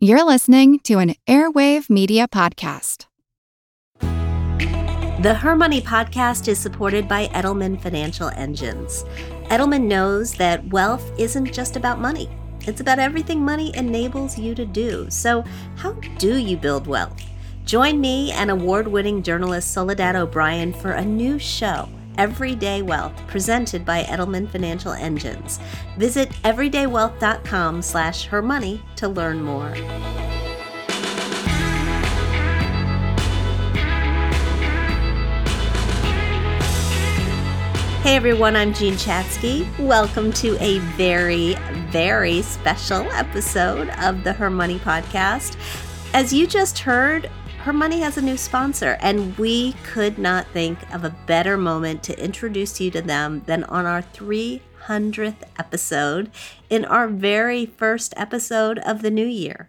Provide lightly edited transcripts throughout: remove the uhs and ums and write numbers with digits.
You're listening to an Airwave Media Podcast. The Her Money Podcast is supported by Edelman Financial Engines. Edelman knows that wealth isn't just about money. It's about everything money enables you to do. So how do you build wealth? Join me and award-winning journalist Soledad O'Brien for a new show, Everyday Wealth, presented by Edelman Financial Engines. Visit everydaywealth.com/hermoney to learn more. Hey everyone, I'm Jean Chatsky. Welcome to a very, very special episode of the Her Money Podcast. As you just heard, Her Money has a new sponsor, and we could not think of a better moment to introduce you to them than on our 300th episode, in our very first episode of the new year.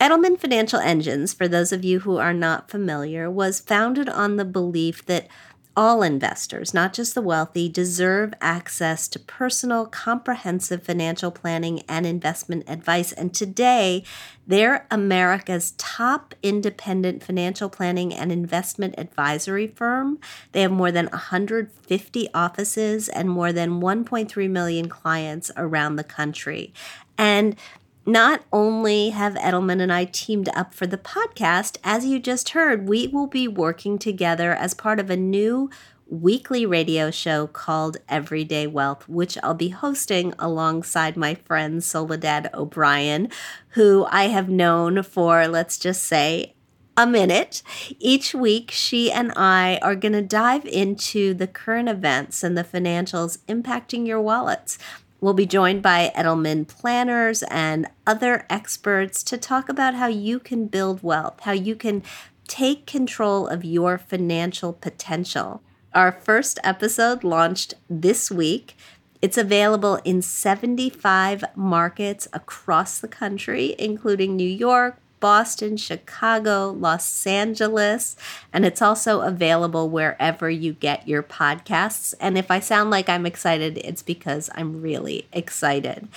Edelman Financial Engines, for those of you who are not familiar, was founded on the belief that all investors, not just the wealthy, deserve access to personal, comprehensive financial planning and investment advice. And today, they're America's top independent financial planning and investment advisory firm. They have more than 150 offices and more than 1.3 million clients around the country. And not only have Edelman and I teamed up for the podcast, as you just heard, we will be working together as part of a new weekly radio show called Everyday Wealth, which I'll be hosting alongside my friend Soledad O'Brien, who I have known for, let's just say, a minute. Each week, she and I are going to dive into the current events and the financials impacting your wallets. We'll be joined by Edelman planners and other experts to talk about how you can build wealth, how you can take control of your financial potential. Our first episode launched this week. It's available in 75 markets across the country, including New York, Boston, Chicago, Los Angeles, and it's also available wherever you get your podcasts. And if I sound like I'm excited, it's because I'm really excited.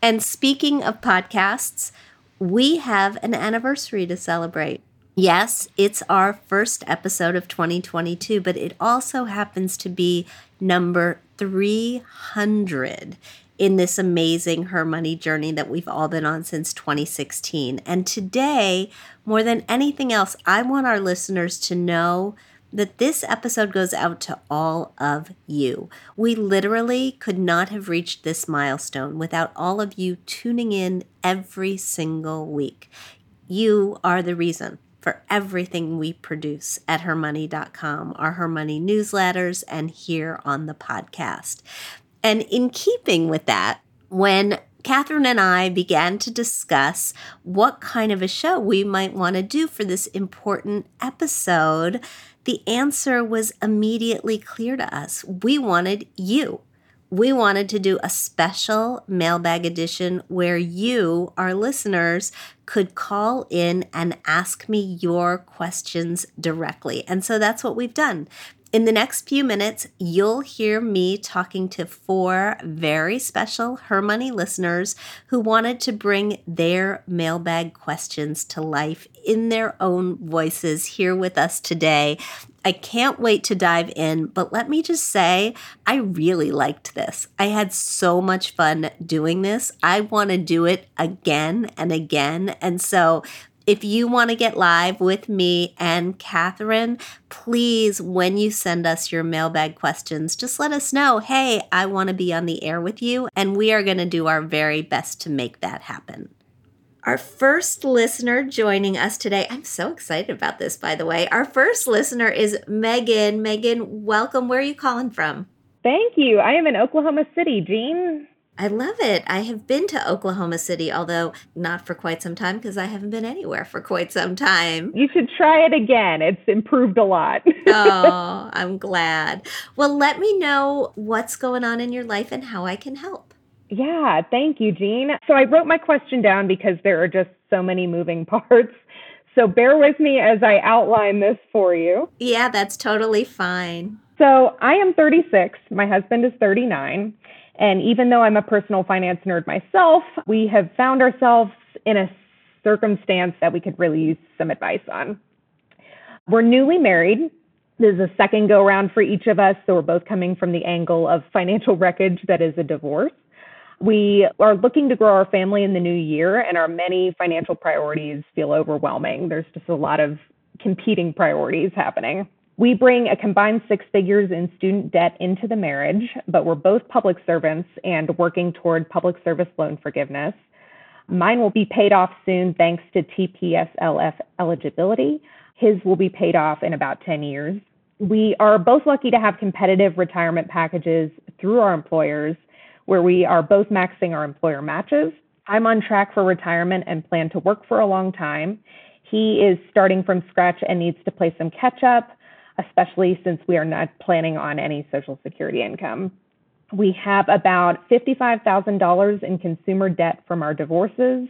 And speaking of podcasts, we have an anniversary to celebrate. Yes, it's our first episode of 2022, but it also happens to be number 300 in this amazing Her Money journey that we've all been on since 2016. And today, more than anything else, I want our listeners to know that this episode goes out to all of you. We literally could not have reached this milestone without all of you tuning in every single week. You are the reason for everything we produce at hermoney.com, our Her Money newsletters, and here on the podcast. And in keeping with that, when Catherine and I began to discuss what kind of a show we might want to do for this important episode, the answer was immediately clear to us. We wanted you. We wanted to do a special mailbag edition where you, our listeners, could call in and ask me your questions directly. And so that's what we've done. In the next few minutes, you'll hear me talking to four very special Her Money listeners who wanted to bring their mailbag questions to life in their own voices here with us today. I can't wait to dive in, but let me just say, I really liked this. I had so much fun doing this. I want to do it again and again, and so if you want to get live with me and Catherine, please, when you send us your mailbag questions, just let us know, hey, I want to be on the air with you, and we are going to do our very best to make that happen. Our first listener joining us today, I'm so excited about this, by the way. Our first listener is Megan. Megan, welcome. Where are you calling from? Thank you. I am in Oklahoma City, Jean. I love it. I have been to Oklahoma City, although not for quite some time because I haven't been anywhere for quite some time. You should try it again. It's improved a lot. Oh, I'm glad. Well, let me know what's going on in your life and how I can help. Yeah, thank you, Jean. So I wrote my question down because there are just so many moving parts. So bear with me as I outline this for you. Yeah, that's totally fine. So I am 36. My husband is 39. And even though I'm a personal finance nerd myself, we have found ourselves in a circumstance that we could really use some advice on. We're newly married. This is a second go round for each of us. So we're both coming from the angle of financial wreckage that is a divorce. We are looking to grow our family in the new year, and our many financial priorities feel overwhelming. There's just a lot of competing priorities happening. We bring a combined six figures in student debt into the marriage, but we're both public servants and working toward public service loan forgiveness. Mine will be paid off soon thanks to TPSLF eligibility. His will be paid off in about 10 years. We are both lucky to have competitive retirement packages through our employers, where we are both maxing our employer matches. I'm on track for retirement and plan to work for a long time. He is starting from scratch and needs to play some catch up, especially since we are not planning on any Social Security income. We have about $55,000 in consumer debt from our divorces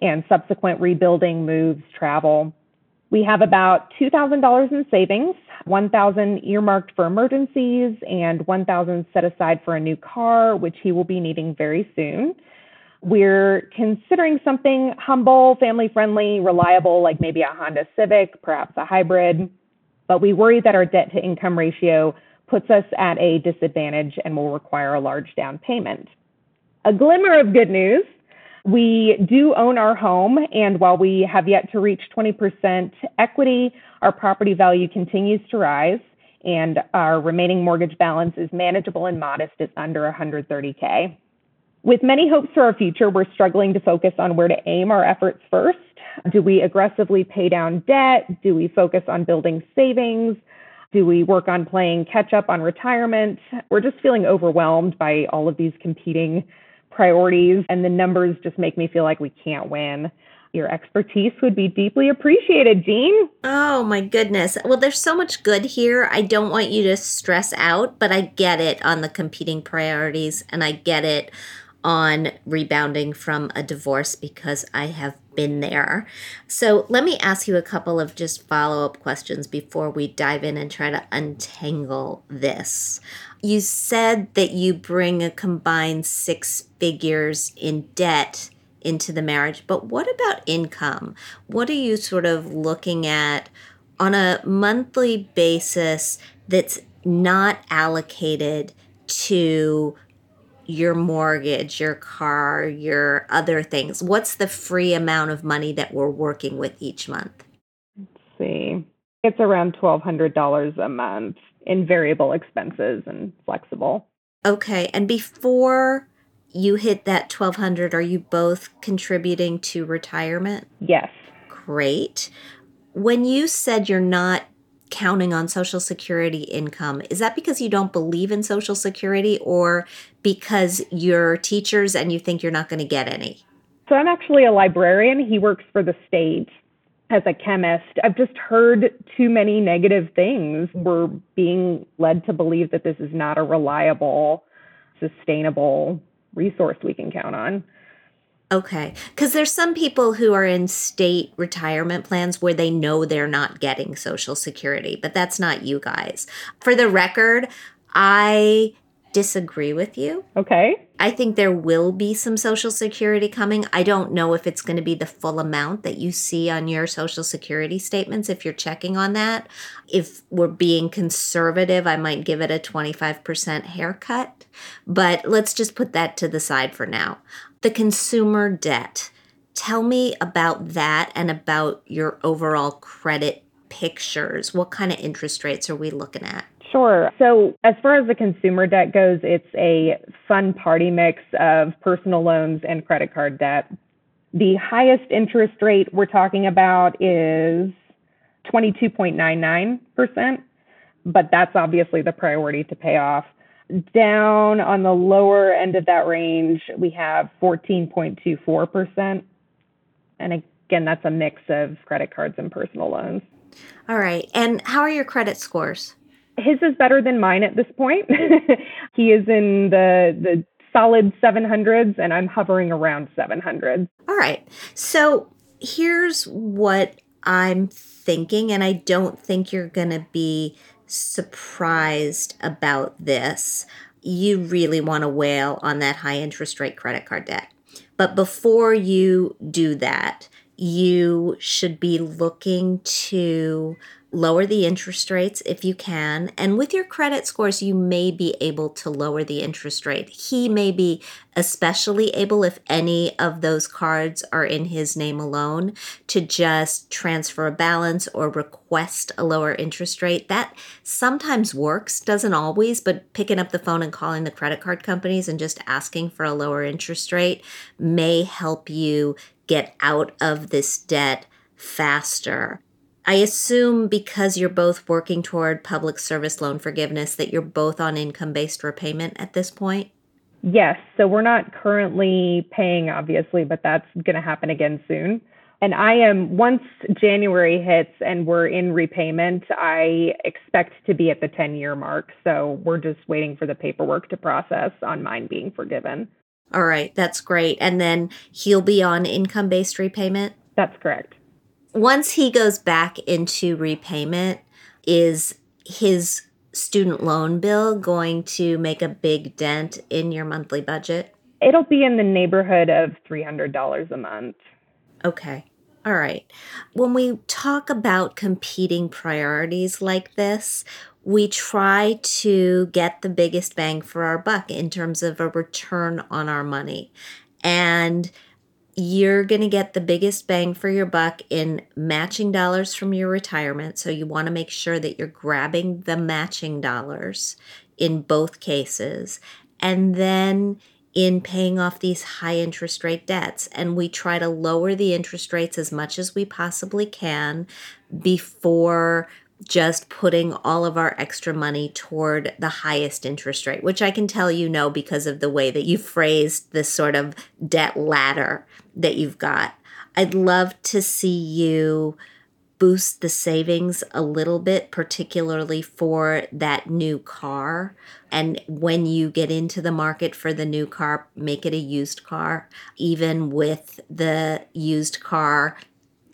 and subsequent rebuilding, moves, travel. We have about $2,000 in savings, $1,000 earmarked for emergencies, and $1,000 set aside for a new car, which he will be needing very soon. We're considering something humble, family-friendly, reliable, like maybe a Honda Civic, perhaps a hybrid, but we worry that our debt-to-income ratio puts us at a disadvantage and will require a large down payment. A glimmer of good news. We do own our home, and while we have yet to reach 20% equity, our property value continues to rise, and our remaining mortgage balance is manageable and modest. It's under $130K. With many hopes for our future, we're struggling to focus on where to aim our efforts first. Do we aggressively pay down debt? Do we focus on building savings? Do we work on playing catch up on retirement? We're just feeling overwhelmed by all of these competing priorities, and the numbers just make me feel like we can't win. Your expertise would be deeply appreciated, Jean. Oh, my goodness. Well, there's so much good here. I don't want you to stress out, but I get it on the competing priorities, and I get it on rebounding from a divorce because I have been there. So let me ask you a couple of just follow-up questions before we dive in and try to untangle this. You said that you bring a combined six figures in debt into the marriage, but what about income? What are you sort of looking at on a monthly basis that's not allocated to your mortgage, your car, your other things? What's the free amount of money that we're working with each month? Let's see. It's around $1,200 a month in variable expenses and flexible. Okay. And before you hit that $1,200, are you both contributing to retirement? Yes. Great. When you said you're not counting on Social Security income, is that because you don't believe in Social Security or because you're teachers and you think you're not going to get any? So I'm actually a librarian. He works for the state as a chemist. I've just heard too many negative things. We're being led to believe that this is not a reliable, sustainable resource we can count on. Okay, because there's some people who are in state retirement plans where they know they're not getting Social Security, but that's not you guys. For the record, I disagree with you. Okay. I think there will be some Social Security coming. I don't know if it's going to be the full amount that you see on your Social Security statements if you're checking on that. If we're being conservative, I might give it a 25% haircut, but let's just put that to the side for now. The consumer debt. Tell me about that and about your overall credit pictures. What kind of interest rates are we looking at? Sure. So as far as the consumer debt goes, it's a fun party mix of personal loans and credit card debt. The highest interest rate we're talking about is 22.99%, but that's obviously the priority to pay off. Down on the lower end of that range, we have 14.24%. And again, that's a mix of credit cards and personal loans. All right. And how are your credit scores? His is better than mine at this point. He is in the solid 700s, and I'm hovering around 700. All right. So here's what I'm thinking, and I don't think you're going to be surprised about this. You really want to wail on that high interest rate credit card debt. But before you do that, you should be looking to lower the interest rates if you can. And with your credit scores, you may be able to lower the interest rate. He may be especially able, if any of those cards are in his name alone, to just transfer a balance or request a lower interest rate. That sometimes works, doesn't always, but picking up the phone and calling the credit card companies and just asking for a lower interest rate may help you get out of this debt faster. I assume because you're both working toward public service loan forgiveness that you're both on income-based repayment at this point? Yes. So we're not currently paying, obviously, but that's going to happen again soon. And I am, once January hits and we're in repayment, I expect to be at the 10-year mark. So we're just waiting for the paperwork to process on mine being forgiven. All right. That's great. And then he'll be on income-based repayment? That's correct. Once he goes back into repayment, is his student loan bill going to make a big dent in your monthly budget? It'll be in the neighborhood of $300 a month. Okay. All right. When we talk about competing priorities like this, we try to get the biggest bang for our buck in terms of a return on our money. And you're going to get the biggest bang for your buck in matching dollars from your retirement. So you want to make sure that you're grabbing the matching dollars in both cases, and then in paying off these high interest rate debts. And we try to lower the interest rates as much as we possibly can before just putting all of our extra money toward the highest interest rate, which I can tell you no because of the way that you phrased this sort of debt ladder that you've got. I'd love to see you boost the savings a little bit, particularly for that new car. And when you get into the market for the new car, make it a used car. Even with the used car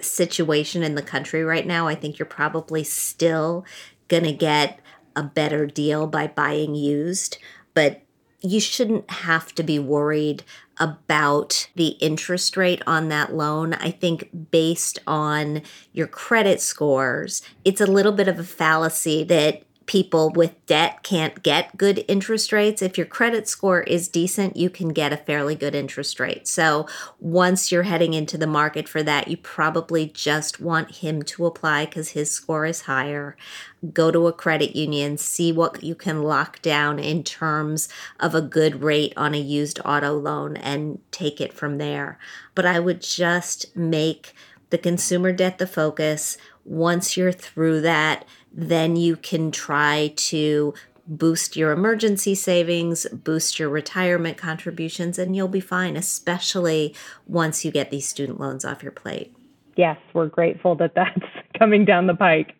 situation in the country right now, I think you're probably still going to get a better deal by buying used, but you shouldn't have to be worried about the interest rate on that loan. I think based on your credit scores, it's a little bit of a fallacy that people with debt can't get good interest rates. If your credit score is decent, you can get a fairly good interest rate. So once you're heading into the market for that, you probably just want him to apply because his score is higher. Go to a credit union, see what you can lock down in terms of a good rate on a used auto loan and take it from there. But I would just make the consumer debt the focus. Once you're through that, then you can try to boost your emergency savings, boost your retirement contributions, and you'll be fine, especially once you get these student loans off your plate. Yes, we're grateful that that's coming down the pike.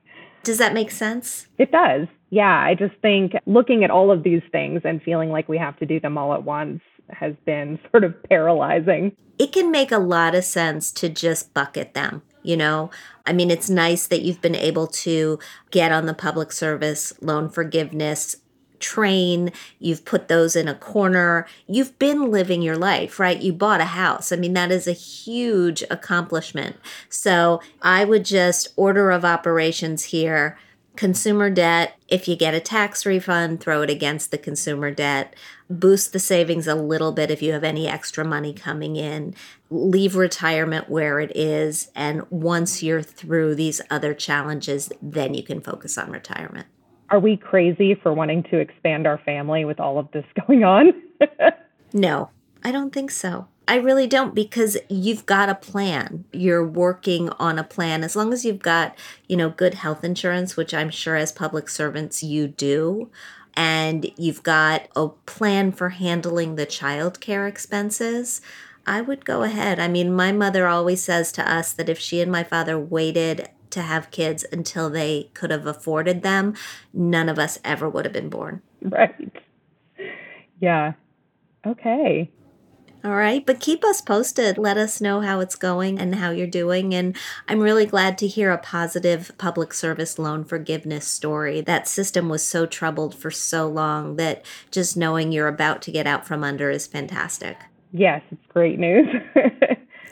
Does that make sense? It does. Yeah, I just think looking at all of these things and feeling like we have to do them all at once has been sort of paralyzing. It can make a lot of sense to just bucket them. You know, I mean, it's nice that you've been able to get on the public service loan forgiveness train. You've put those in a corner. You've been living your life, right? You bought a house. I mean, that is a huge accomplishment. So I would just order of operations here. Consumer debt, if you get a tax refund, throw it against the consumer debt. Boost the savings a little bit if you have any extra money coming in. Leave retirement where it is. And once you're through these other challenges, then you can focus on retirement. Are we crazy for wanting to expand our family with all of this going on? No, I don't think so. I really don't, because you've got a plan. You're working on a plan. As long as you've got, good health insurance, which I'm sure as public servants you do, and you've got a plan for handling the childcare expenses, I would go ahead. I mean, my mother always says to us that if she and my father waited to have kids until they could have afforded them, none of us ever would have been born. Right. Yeah. Okay. All right. But keep us posted. Let us know how it's going and how you're doing. And I'm really glad to hear a positive public service loan forgiveness story. That system was so troubled for so long that just knowing you're about to get out from under is fantastic. Yes, it's great news.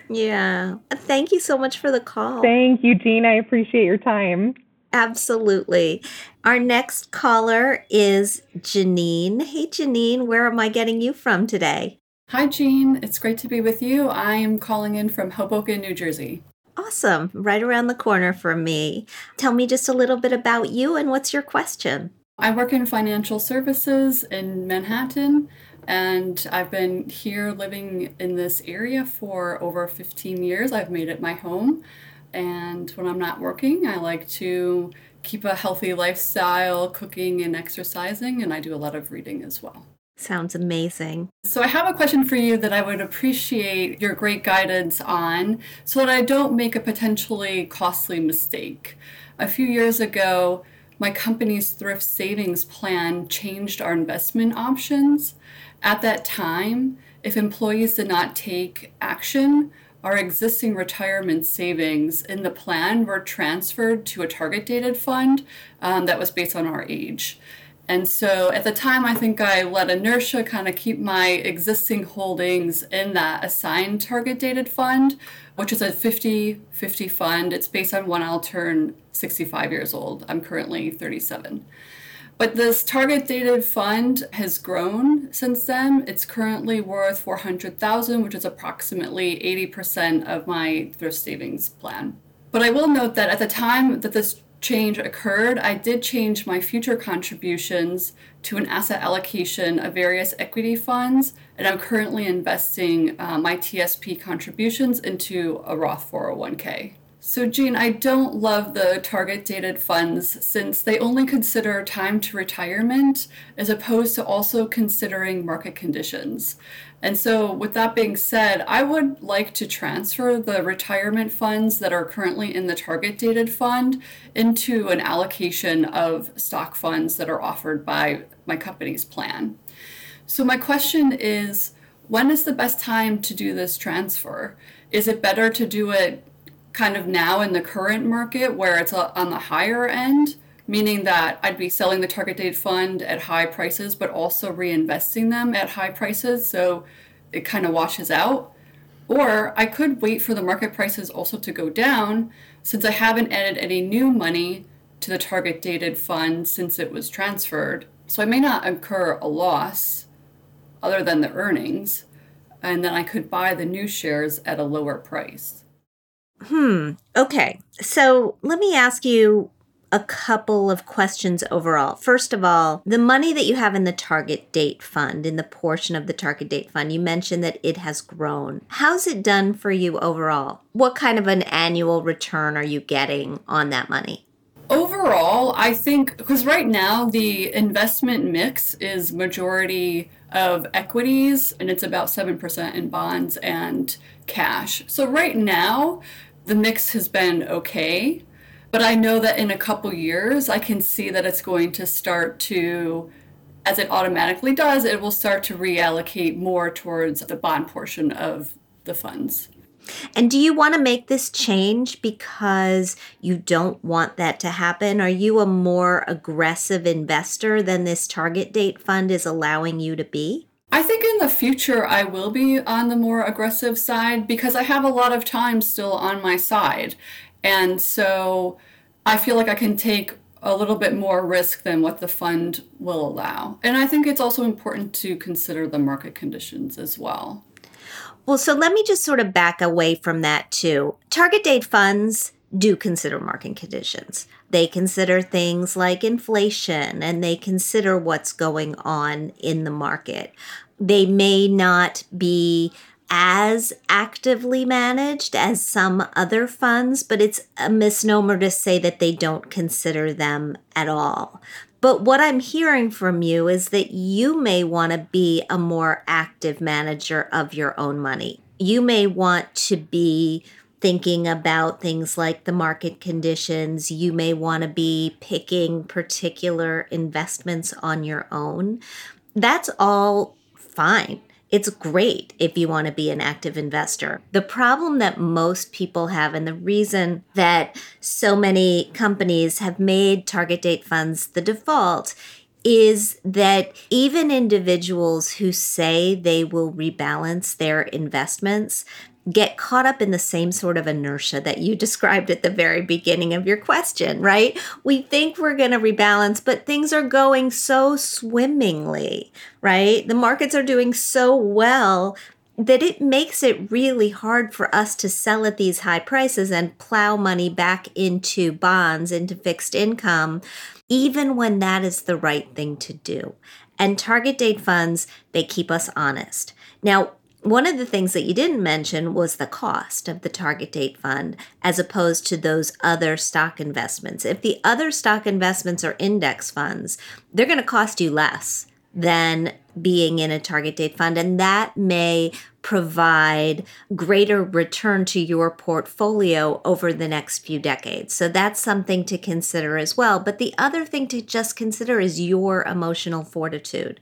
Yeah. Thank you so much for the call. Thank you, Jean. I appreciate your time. Absolutely. Our next caller is Janine. Hey, Janine, where am I getting you from today? Hi, Jean. It's great to be with you. I am calling in from Hoboken, New Jersey. Awesome. Right around the corner from me. Tell me just a little bit about you and what's your question? I work in financial services in Manhattan, and I've been here living in this area for over 15 years. I've made it my home. And when I'm not working, I like to keep a healthy lifestyle, cooking and exercising, and I do a lot of reading as well. Sounds amazing. So I have a question for you that I would appreciate your great guidance on so that I don't make a potentially costly mistake. A few years ago, my company's Thrift Savings Plan changed our investment options. At that time, if employees did not take action, our existing retirement savings in the plan were transferred to a target dated fund that was based on our age. And so at the time, I think I let inertia kind of keep my existing holdings in that assigned target dated fund, which is a 50-50 fund. It's based on when I'll turn 65 years old. I'm currently 37. But this target dated fund has grown since then. It's currently worth $400,000, which is approximately 80% of my Thrift Savings Plan. But I will note that at the time that this change occurred, I did change my future contributions to an asset allocation of various equity funds, and I'm currently investing my TSP contributions into a Roth 401k. So, Jean, I don't love the target dated funds since they only consider time to retirement as opposed to also considering market conditions. And so with that being said, I would like to transfer the retirement funds that are currently in the target dated fund into an allocation of stock funds that are offered by my company's plan. So my question is, when is the best time to do this transfer? Is it better to do it kind of now in the current market where it's on the higher end, meaning that I'd be selling the target date fund at high prices, but also reinvesting them at high prices, so it kind of washes out? Or I could wait for the market prices also to go down since I haven't added any new money to the target dated fund since it was transferred. So I may not incur a loss other than the earnings, and then I could buy the new shares at a lower price. Okay. So let me ask you a couple of questions overall. First of all, the money that you have in the target date fund, in the portion of the target date fund, you mentioned that it has grown. How's it done for you overall? What kind of an annual return are you getting on that money? Overall, I think, because right now the investment mix is majority of equities, and it's about 7% in bonds and cash. So right now, the mix has been okay, but I know that in a couple years, I can see that it's going to start to, as it automatically does, it will start to reallocate more towards the bond portion of the funds. And do you want to make this change because you don't want that to happen? Are you a more aggressive investor than this target date fund is allowing you to be? I think in the future, I will be on the more aggressive side because I have a lot of time still on my side. And so I feel like I can take a little bit more risk than what the fund will allow. And I think it's also important to consider the market conditions as well. Well, so let me just sort of back away from that too. Target date funds do consider market conditions. They consider things like inflation and they consider what's going on in the market. They may not be as actively managed as some other funds, but it's a misnomer to say that they don't consider them at all. But what I'm hearing from you is that you may want to be a more active manager of your own money. You may want to be thinking about things like the market conditions. You may want to be picking particular investments on your own. That's all fine. It's great if you want to be an active investor. The problem that most people have, and the reason that so many companies have made target date funds the default, is that even individuals who say they will rebalance their investments get caught up in the same sort of inertia that you described at the very beginning of your question, right? We think we're going to rebalance, but things are going so swimmingly, right? The markets are doing so well that it makes it really hard for us to sell at these high prices and plow money back into bonds, into fixed income, even when that is the right thing to do. And target date funds, they keep us honest. Now, one of the things that you didn't mention was the cost of the target date fund as opposed to those other stock investments. If the other stock investments are index funds, they're going to cost you less than being in a target date fund, and that may provide greater return to your portfolio over the next few decades. So that's something to consider as well. But the other thing to just consider is your emotional fortitude,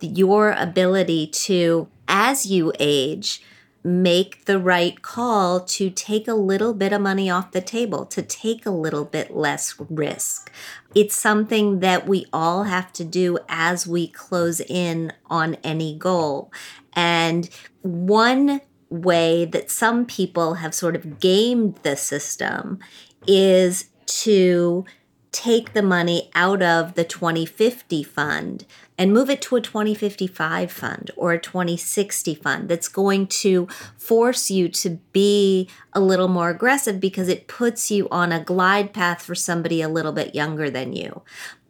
your ability to, as you age, make the right call to take a little bit of money off the table, to take a little bit less risk. It's something that we all have to do as we close in on any goal. And one way that some people have sort of gamed the system is to take the money out of the 2050 fund and move it to a 2055 fund or a 2060 fund. That's going to force you to be a little more aggressive because it puts you on a glide path for somebody a little bit younger than you.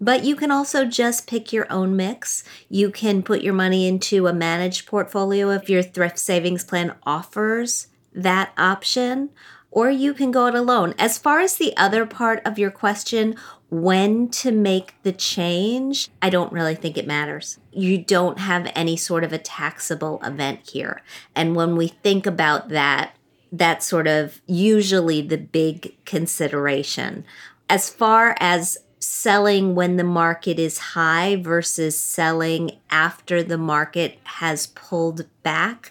But you can also just pick your own mix. You can put your money into a managed portfolio if your Thrift Savings Plan offers that option, or you can go it alone. As far as the other part of your question, when to make the change, I don't really think it matters. You don't have any sort of a taxable event here. And when we think about that, that's sort of usually the big consideration. As far as selling when the market is high versus selling after the market has pulled back,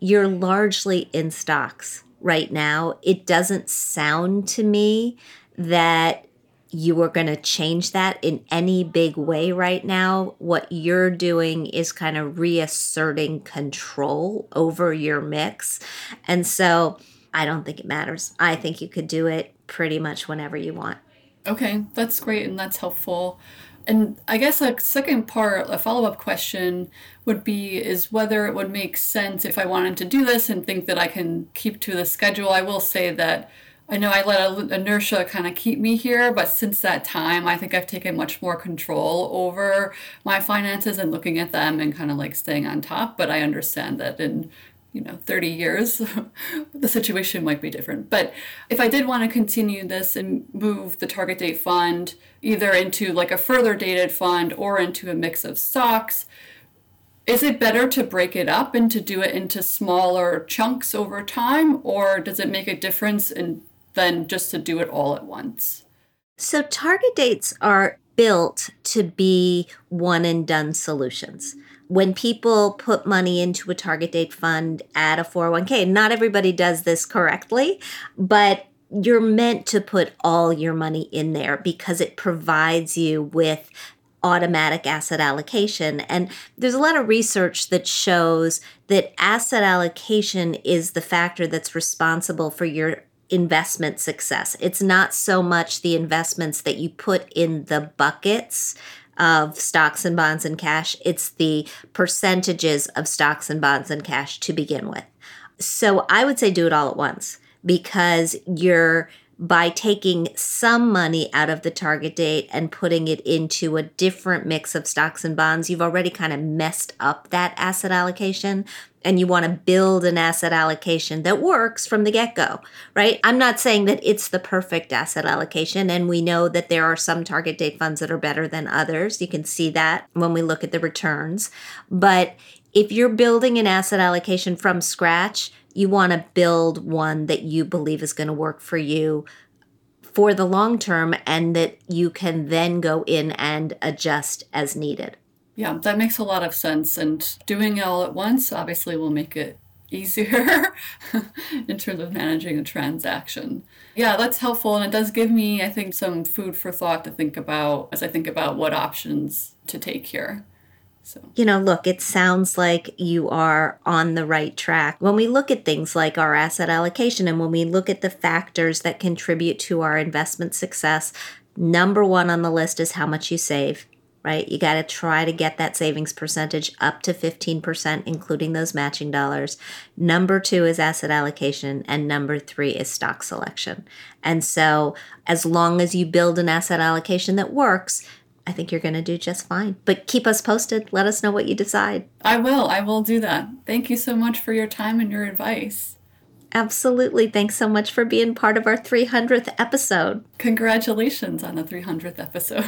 you're largely in stocks right now. It doesn't sound to me that you are going to change that in any big way right now. What you're doing is kind of reasserting control over your mix. And so I don't think it matters. I think you could do it pretty much whenever you want. Okay, that's great and that's helpful. And I guess a second part, a follow-up question would be is whether it would make sense if I wanted to do this and think that I can keep to the schedule. I will say that I know I let inertia kind of keep me here, but since that time, I think I've taken much more control over my finances and looking at them and kind of like staying on top. But I understand that in 30 years, the situation might be different. But if I did want to continue this and move the target date fund either into like a further dated fund or into a mix of stocks, is it better to break it up and to do it into smaller chunks over time? Or does it make a difference than just to do it all at once? So target dates are built to be one and done solutions. When people put money into a target date fund at a 401k, not everybody does this correctly, but you're meant to put all your money in there because it provides you with automatic asset allocation. And there's a lot of research that shows that asset allocation is the factor that's responsible for your investment success. It's not so much the investments that you put in the buckets of stocks and bonds and cash. It's the percentages of stocks and bonds and cash to begin with. So I would say do it all at once because by taking some money out of the target date and putting it into a different mix of stocks and bonds, you've already kind of messed up that asset allocation, and you want to build an asset allocation that works from the get-go, right? I'm not saying that it's the perfect asset allocation, and we know that there are some target date funds that are better than others. You can see that when we look at the returns. But if you're building an asset allocation from scratch, you want to build one that you believe is going to work for you for the long term and that you can then go in and adjust as needed. Yeah, that makes a lot of sense. And doing it all at once obviously will make it easier in terms of managing a transaction. Yeah, that's helpful. And it does give me, I think, some food for thought to think about as I think about what options to take here. So, you know, look, it sounds like you are on the right track. When we look at things like our asset allocation and when we look at the factors that contribute to our investment success, number one on the list is how much you save, right? You got to try to get that savings percentage up to 15%, including those matching dollars. Number two is asset allocation. And number three is stock selection. And so as long as you build an asset allocation that works, I think you're going to do just fine. But keep us posted. Let us know what you decide. I will do that. Thank you so much for your time and your advice. Absolutely. Thanks so much for being part of our 300th episode. Congratulations on the 300th episode.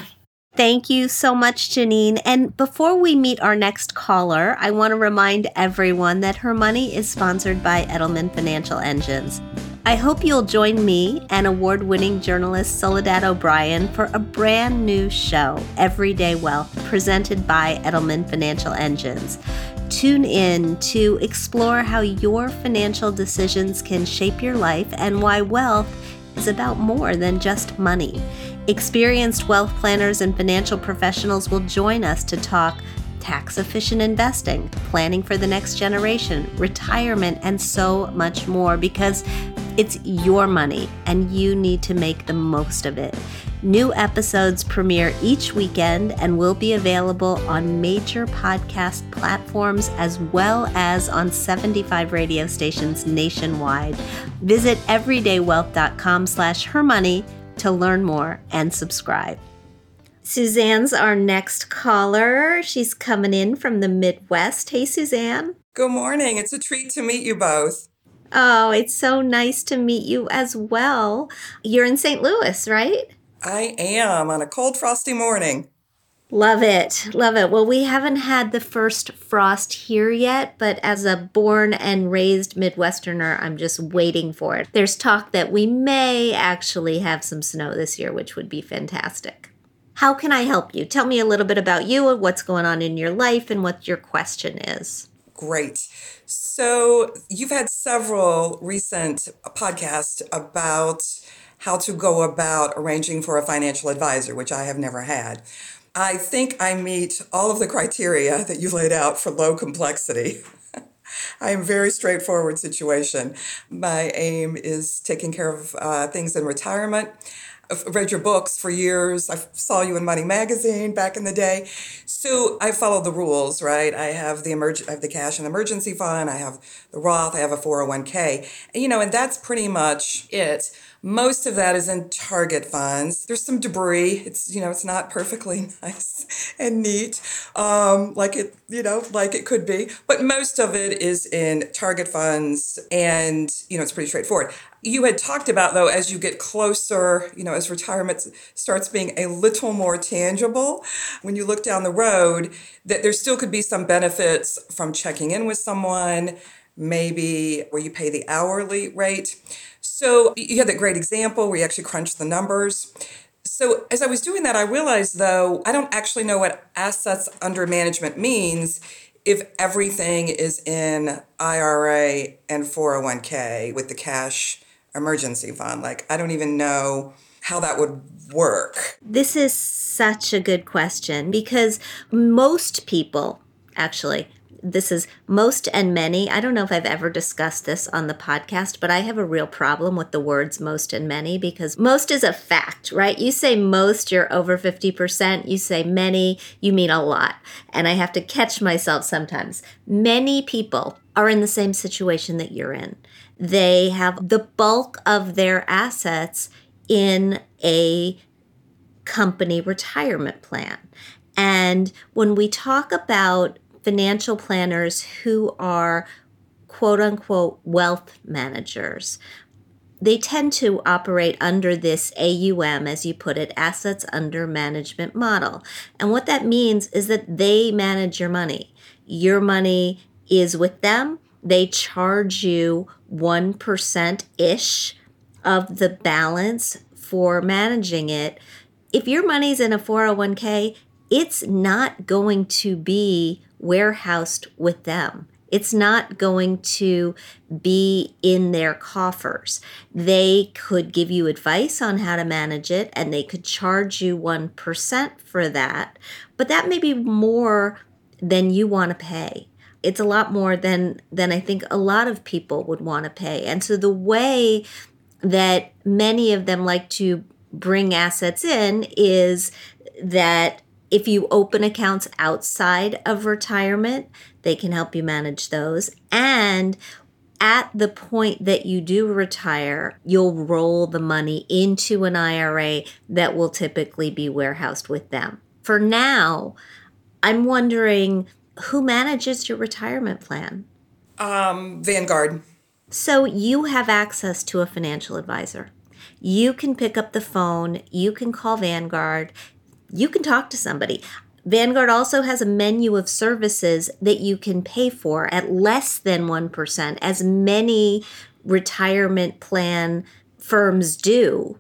Thank you so much, Janine. And before we meet our next caller, I want to remind everyone that Her Money is sponsored by Edelman Financial Engines. I hope you'll join me and award-winning journalist Soledad O'Brien for a brand new show, Everyday Wealth, presented by Edelman Financial Engines. Tune in to explore how your financial decisions can shape your life and why wealth is about more than just money. Experienced wealth planners and financial professionals will join us to talk tax-efficient investing, planning for the next generation, retirement, and so much more, because it's your money and you need to make the most of it. New episodes premiere each weekend and will be available on major podcast platforms as well as on 75 radio stations nationwide. Visit everydaywealth.com/hermoney to learn more and subscribe. Suzanne's our next caller. She's coming in from the Midwest. Hey, Suzanne. Good morning. It's a treat to meet you both. Oh, it's so nice to meet you as well. You're in St. Louis, right? I am, on a cold, frosty morning. Love it. Love it. Well, we haven't had the first frost here yet, but as a born and raised Midwesterner, I'm just waiting for it. There's talk that we may actually have some snow this year, which would be fantastic. How can I help you? Tell me a little bit about you and what's going on in your life and what your question is. Great. So you've had several recent podcasts about how to go about arranging for a financial advisor, which I have never had. I think I meet all of the criteria that you laid out for low complexity. I am very straightforward situation. My aim is taking care of things in retirement. I've read your books for years. I saw you in Money Magazine back in the day. So I follow the rules, right? I have the cash and emergency fund. I have the Roth. I have a 401k. And that's pretty much it. Most of that is in target funds. There's some debris. It's not perfectly nice and neat, like it could be. But most of it is in target funds, and it's pretty straightforward. You had talked about, though, as you get closer, as retirement starts being a little more tangible, when you look down the road, that there still could be some benefits from checking in with someone, maybe where you pay the hourly rate. So you had that great example where you actually crunched the numbers. So as I was doing that, I realized, though, I don't actually know what assets under management means if everything is in IRA and 401k with the cash emergency fund. Like, I don't even know how that would work. This is such a good question, because most people, actually, this is most and many. I don't know if I've ever discussed this on the podcast, but I have a real problem with the words most and many, because most is a fact, right? You say most, you're over 50%. You say many, you mean a lot. And I have to catch myself sometimes. Many people are in the same situation that you're in. They have the bulk of their assets in a company retirement plan. And when we talk about financial planners who are quote unquote wealth managers, they tend to operate under this AUM, as you put it, assets under management model. And what that means is that they manage your money. Your money is with them. They charge you 1%-ish of the balance for managing it. If your money's in a 401k, it's not going to be warehoused with them. It's not going to be in their coffers. They could give you advice on how to manage it, and they could charge you 1% for that. But that may be more than you want to pay. It's a lot more than I think a lot of people would want to pay. And so the way that many of them like to bring assets in is that if you open accounts outside of retirement, they can help you manage those. And at the point that you do retire, you'll roll the money into an IRA that will typically be warehoused with them. For now, I'm wondering, who manages your retirement plan? Vanguard. So you have access to a financial advisor. You can pick up the phone. You can call Vanguard. You can talk to somebody. Vanguard also has a menu of services that you can pay for at less than 1%, as many retirement plan firms do.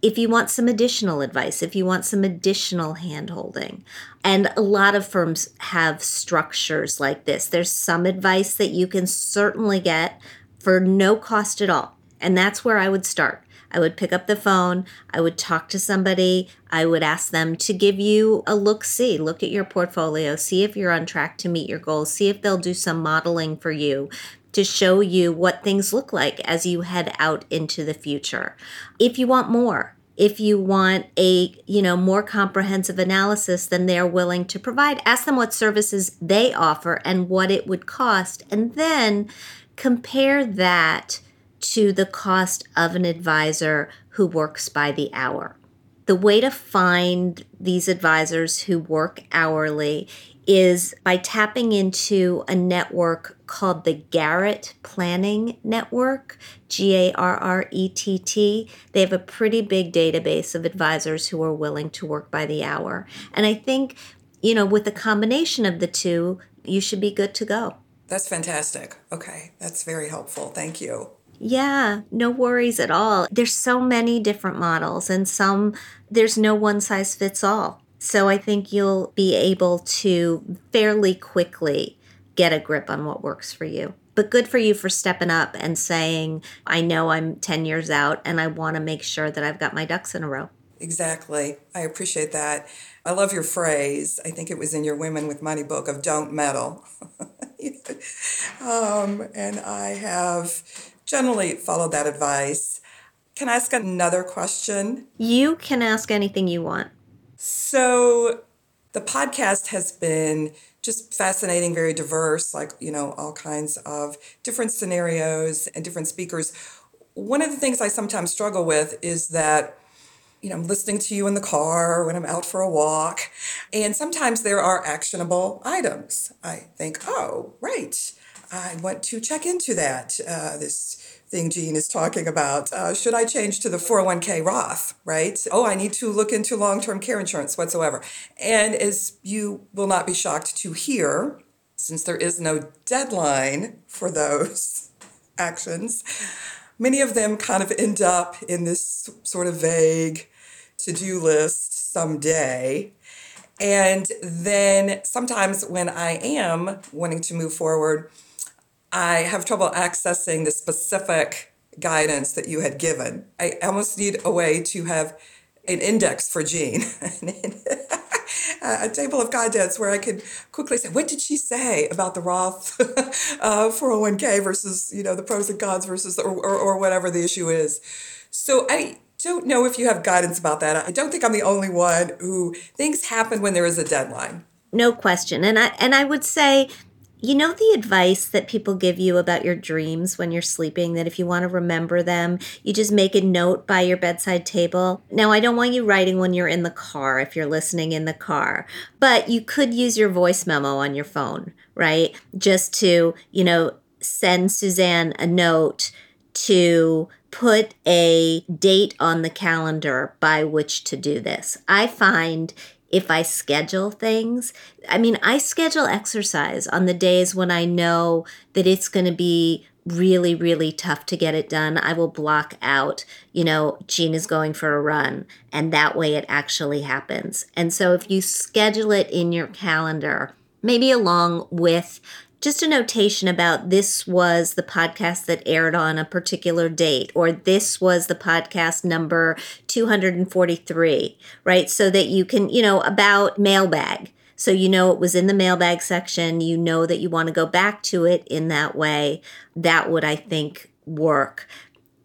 If you want some additional advice, if you want some additional hand-holding. And a lot of firms have structures like this. There's some advice that you can certainly get for no cost at all. And that's where I would start. I would pick up the phone. I would talk to somebody. I would ask them to give you a look-see, look at your portfolio, see if you're on track to meet your goals, see if they'll do some modeling for you to show you what things look like as you head out into the future. If you want more, if you want a, more comprehensive analysis than they're willing to provide, ask them what services they offer and what it would cost, and then compare that to the cost of an advisor who works by the hour. The way to find these advisors who work hourly is by tapping into a network called the Garrett Planning Network, Garrett. They have a pretty big database of advisors who are willing to work by the hour. And I think, with a combination of the two, you should be good to go. That's fantastic. Okay, that's very helpful. Thank you. Yeah, no worries at all. There's so many different models, and there's no one size fits all. So I think you'll be able to fairly quickly get a grip on what works for you. But good for you for stepping up and saying, I know I'm 10 years out and I want to make sure that I've got my ducks in a row. Exactly. I appreciate that. I love your phrase. I think it was in your Women with Money book of don't meddle. And I have generally followed that advice. Can I ask another question? You can ask anything you want. So the podcast has been just fascinating, very diverse, all kinds of different scenarios and different speakers. One of the things I sometimes struggle with is that, I'm listening to you in the car when I'm out for a walk, and sometimes there are actionable items. I think, oh, right, I want to check into that, this thing Jean is talking about. Should I change to the 401k Roth, right? Oh, I need to look into long-term care insurance whatsoever. And as you will not be shocked to hear, since there is no deadline for those actions, many of them kind of end up in this sort of vague to-do list someday. And then sometimes when I am wanting to move forward, I have trouble accessing the specific guidance that you had given. I almost need a way to have an index for Jean, a table of contents where I could quickly say, what did she say about the Roth 401k versus, the pros and cons versus or whatever the issue is. So I don't know if you have guidance about that. I don't think I'm the only one who things happen when there is a deadline. No question. And I would say, the advice that people give you about your dreams when you're sleeping, that if you want to remember them, you just make a note by your bedside table. Now, I don't want you writing when you're in the car, if you're listening in the car, but you could use your voice memo on your phone, right? Just to, send Suzanne a note to put a date on the calendar by which to do this. I find if I schedule things, I schedule exercise on the days when I know that it's going to be really, really tough to get it done. I will block out, Jean is going for a run, and that way it actually happens. And so if you schedule it in your calendar, maybe along with just a notation about this was the podcast that aired on a particular date, or this was the podcast number 243, right? So that you can, about mailbag, So you know it was in the mailbag section. You know that you want to go back to it in that way. That would, I think, work.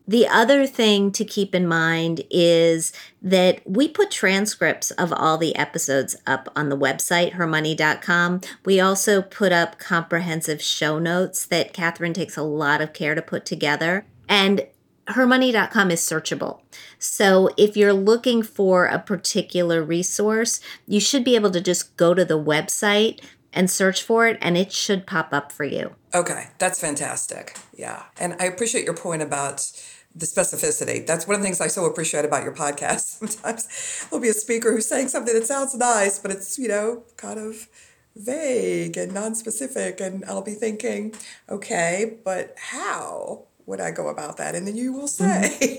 The other thing to keep in mind is that we put transcripts of all the episodes up on the website, hermoney.com. We also put up comprehensive show notes that Catherine takes a lot of care to put together. And hermoney.com is searchable. So if you're looking for a particular resource, you should be able to just go to the website and search for it, and it should pop up for you. Okay, that's fantastic. Yeah. And I appreciate your point about the specificity. That's one of the things I so appreciate about your podcast. Sometimes there'll be a speaker who's saying something that sounds nice, but it's, you know, kind of vague and non-specific. And I'll be thinking, okay, but how would I go about that? And then you will say,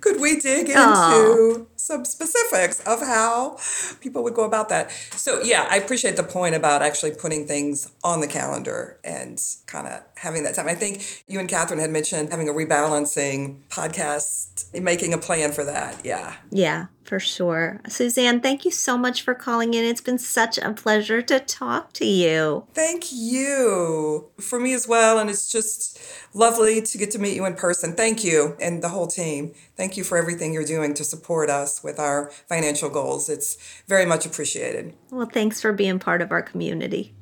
could we dig into some specifics of how people would go about that? So yeah, I appreciate the point about actually putting things on the calendar and kind of having that time. I think you and Catherine had mentioned having a rebalancing podcast, making a plan for that. Yeah. Yeah, for sure. Suzanne, thank you so much for calling in. It's been such a pleasure to talk to you. Thank you for me as well. And it's just lovely to get to meet you in person. Thank you. And the whole team. Thank you for everything you're doing to support us with our financial goals. It's very much appreciated. Well, thanks for being part of our community.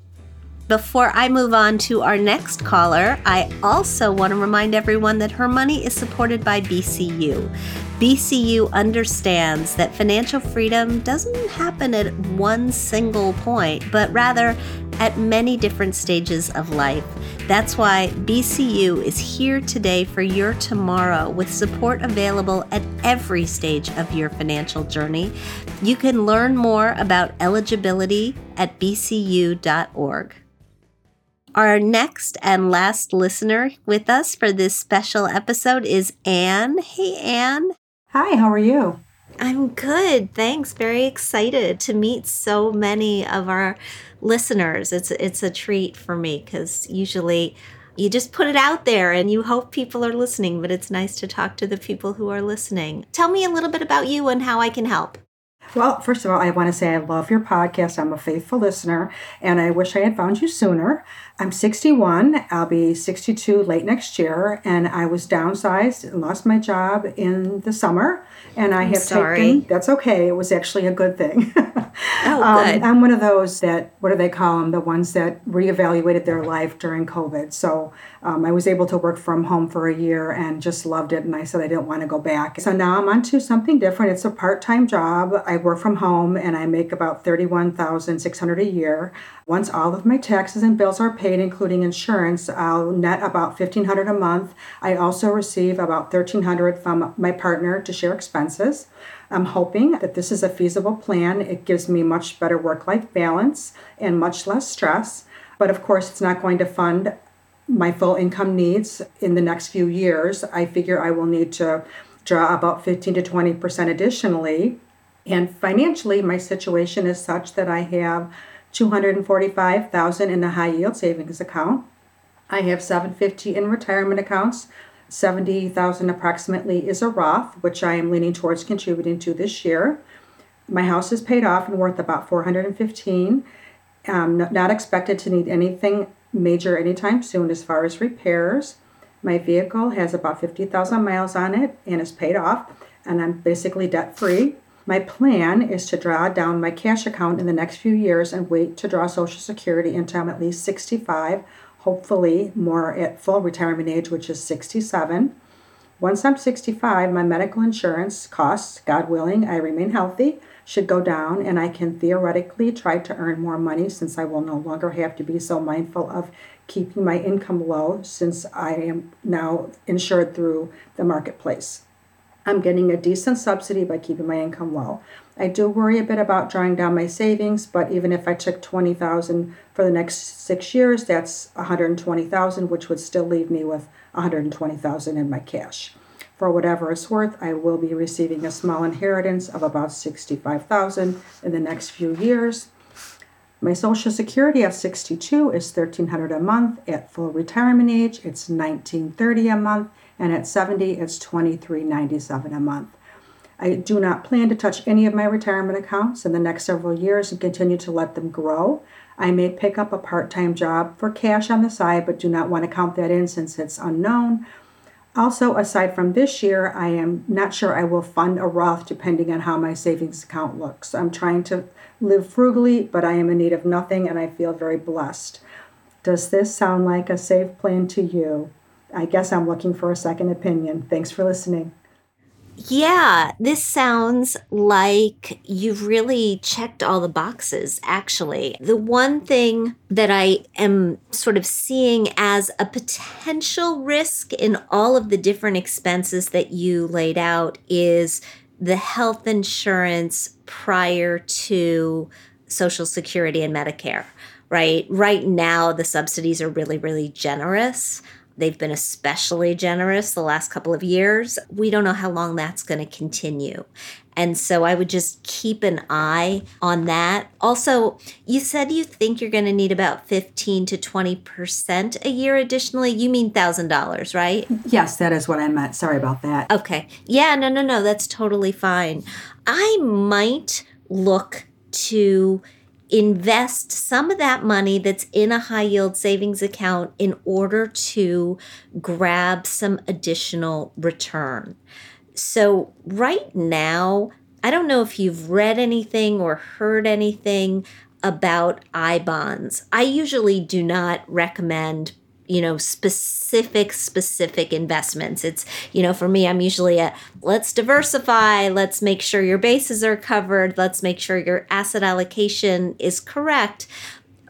Before I move on to our next caller, I also want to remind everyone that Her Money is supported by BCU. BCU understands that financial freedom doesn't happen at one single point, but rather at many different stages of life. That's why BCU is here today for your tomorrow with support available at every stage of your financial journey. You can learn more about eligibility at bcu.org. Our next and last listener with us for this special episode is Anne. Hey, Anne. Hi, how are you? I'm good, thanks. Very excited to meet so many of our listeners. It's a treat for me because usually you just put it out there and you hope people are listening, but it's nice to talk to the people who are listening. Tell me a little bit about you and how I can help. Well, first of all, I want to say I love your podcast. I'm a faithful listener, and I wish I had found you sooner. I'm 61. I'll be 62 late next year, and I was downsized and lost my job in the summer. And I taken... That's okay. It was actually a good thing. Good. I'm one of those that, what do they call them? The ones that reevaluated their life during COVID. So I was able to work from home for a year and just loved it. And I said I didn't want to go back. So now I'm on to something different. It's a part-time job. I work from home and I make about $31,600 a year. Once all of my taxes and bills are paid, including insurance, I'll net about $1,500 a month. I also receive about $1,300 from my partner to share expenses. I'm hoping that this is a feasible plan. It gives me much better work-life balance and much less stress. But of course, it's not going to fund my full income needs in the next few years. I figure I will need to draw about 15 to 20% additionally. And financially, my situation is such that I have $245,000 in a high-yield savings account. I have $750 in retirement accounts. $70,000 approximately is a Roth, which I am leaning towards contributing to this year. My house is paid off and worth about $415,000. I'm not expected to need anything major anytime soon as far as repairs. My vehicle has about 50,000 miles on it and is paid off, and I'm basically debt-free. My plan is to draw down my cash account in the next few years and wait to draw Social Security until I'm at least 65, hopefully more at full retirement age, which is 67. Once I'm 65, my medical insurance costs, God willing, I remain healthy, should go down, and I can theoretically try to earn more money since I will no longer have to be so mindful of keeping my income low since I am now insured through the marketplace. I'm getting a decent subsidy by keeping my income low. I do worry a bit about drawing down my savings, but even if I took $20,000 for the next 6 years, that's $120,000, which would still leave me with $120,000 in my cash. For whatever it's worth, I will be receiving a small inheritance of about $65,000 in the next few years. My Social Security at 62 is $1,300 a month. At full retirement age, it's $1,930 a month. And at 70, it's $2,397 a month. I do not plan to touch any of my retirement accounts in the next several years and continue to let them grow. I may pick up a part-time job for cash on the side, but do not want to count that in since it's unknown. Also, aside from this year, I am not sure I will fund a Roth depending on how my savings account looks. I'm trying to live frugally, but I am in need of nothing and I feel very blessed. Does this sound like a safe plan to you? I guess I'm looking for a second opinion. Thanks for listening. Yeah, this sounds like you've really checked all the boxes, actually. The one thing that I am sort of seeing as a potential risk in all of the different expenses that you laid out is the health insurance prior to Social Security and Medicare, right? Right now, the subsidies are really, really generous. They've been especially generous the last couple of years. We don't know how long that's going to continue. And so I would just keep an eye on that. Also, you said you think you're going to need about 15 to 20% a year additionally. You mean $1,000, right? Yes, that is what I meant. Sorry about that. Okay. Yeah, no. That's totally fine. I might look to invest some of that money that's in a high-yield savings account in order to grab some additional return. So right now, I don't know if you've read anything or heard anything about I bonds. I usually do not recommend, specific investments. It's, for me, I'm usually let's diversify, let's make sure your bases are covered, let's make sure your asset allocation is correct.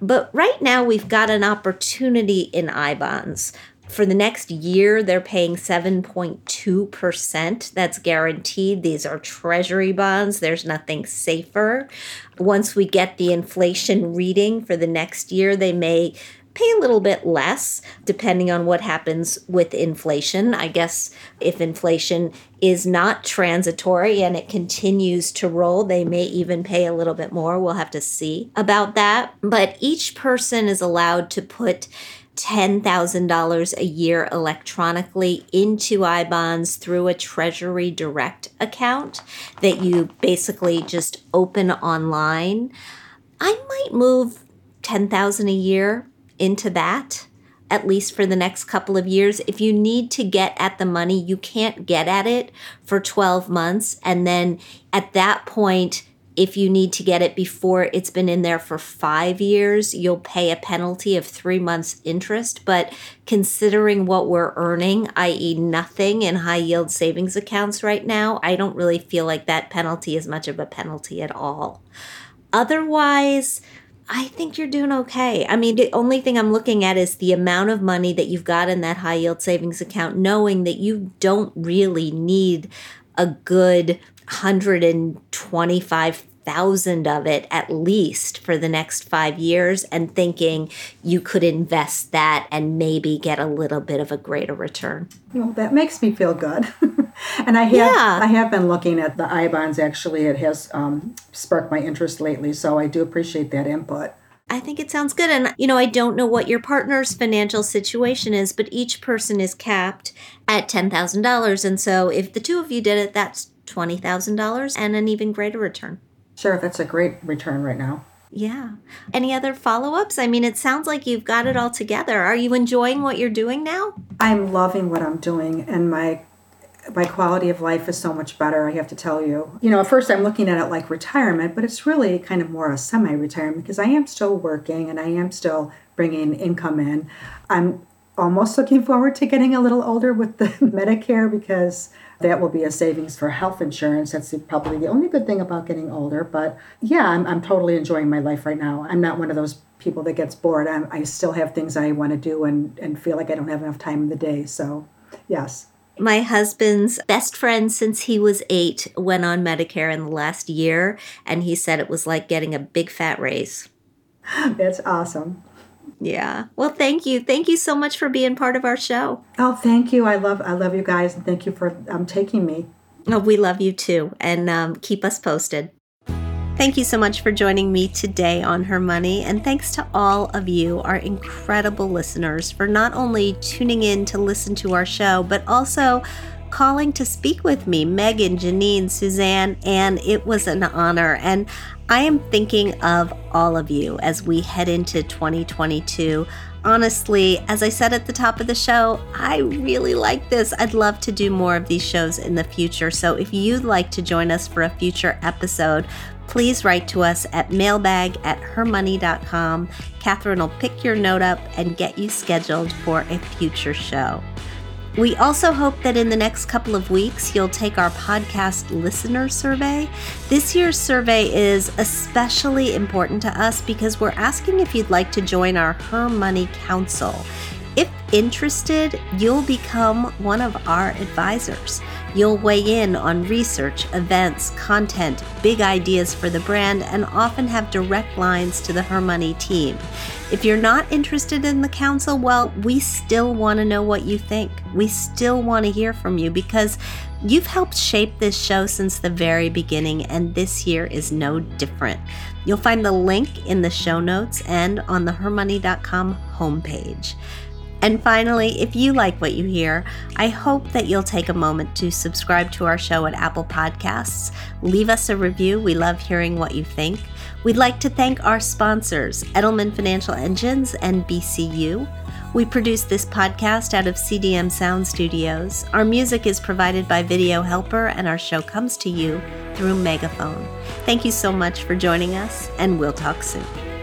But right now we've got an opportunity in I bonds. For the next year, they're paying 7.2%. That's guaranteed. These are Treasury bonds. There's nothing safer. Once we get the inflation reading for the next year, they may pay a little bit less depending on what happens with inflation. I guess if inflation is not transitory and it continues to roll, they may even pay a little bit more. We'll have to see about that. But each person is allowed to put $10,000 a year electronically into I bonds through a Treasury Direct account that you basically just open online. I might move $10,000 a year into that, at least for the next couple of years. If you need to get at the money, you can't get at it for 12 months. And then at that point, if you need to get it before it's been in there for 5 years, you'll pay a penalty of 3 months interest. But considering what we're earning, i.e. nothing in high yield savings accounts right now, I don't really feel like that penalty is much of a penalty at all. Otherwise, I think you're doing okay. I mean, the only thing I'm looking at is the amount of money that you've got in that high yield savings account, knowing that you don't really need a good $125,000 of it at least for the next 5 years, and thinking you could invest that and maybe get a little bit of a greater return. Well, that makes me feel good. And I have been looking at the I bonds. Actually, it has sparked my interest lately, so I do appreciate that input. I think it sounds good. And, I don't know what your partner's financial situation is, but each person is capped at $10,000. And so if the two of you did it, that's $20,000 and an even greater return. Sure, that's a great return right now. Yeah. Any other follow-ups? I mean, it sounds like you've got it all together. Are you enjoying what you're doing now? I'm loving what I'm doing, and my quality of life is so much better, I have to tell you. At first I'm looking at it like retirement, but it's really kind of more a semi-retirement because I am still working and I am still bringing income in. I'm almost looking forward to getting a little older with the Medicare because that will be a savings for health insurance. That's probably the only good thing about getting older. But yeah, I'm totally enjoying my life right now. I'm not one of those people that gets bored. I still have things I want to do and feel like I don't have enough time in the day. So yes. My husband's best friend since he was 8 went on Medicare in the last year, and he said it was like getting a big fat raise. That's awesome. Yeah. Well, thank you. Thank you so much for being part of our show. Oh, thank you. I love you guys, and thank you for taking me. Oh, we love you too, and keep us posted. Thank you so much for joining me today on Her Money, and thanks to all of you, our incredible listeners, for not only tuning in to listen to our show, but also calling to speak with me, Megan, Janine, Suzanne, and it was an honor. And I am thinking of all of you as we head into 2022. Honestly, as I said at the top of the show, I really like this. I'd love to do more of these shows in the future. So if you'd like to join us for a future episode, please write to us at mailbag@hermoney.com. Catherine will pick your note up and get you scheduled for a future show. We also hope that in the next couple of weeks, you'll take our podcast listener survey. This year's survey is especially important to us because we're asking if you'd like to join our Her Money Council. If interested, you'll become one of our advisors. You'll weigh in on research, events, content, big ideas for the brand, and often have direct lines to the Her Money team. If you're not interested in the council, well, we still want to know what you think. We still want to hear from you because you've helped shape this show since the very beginning, and this year is no different. You'll find the link in the show notes and on the hermoney.com homepage. And finally, if you like what you hear, I hope that you'll take a moment to subscribe to our show at Apple Podcasts. Leave us a review. We love hearing what you think. We'd like to thank our sponsors, Edelman Financial Engines and BCU. We produce this podcast out of CDM Sound Studios. Our music is provided by Video Helper, and our show comes to you through Megaphone. Thank you so much for joining us, and we'll talk soon.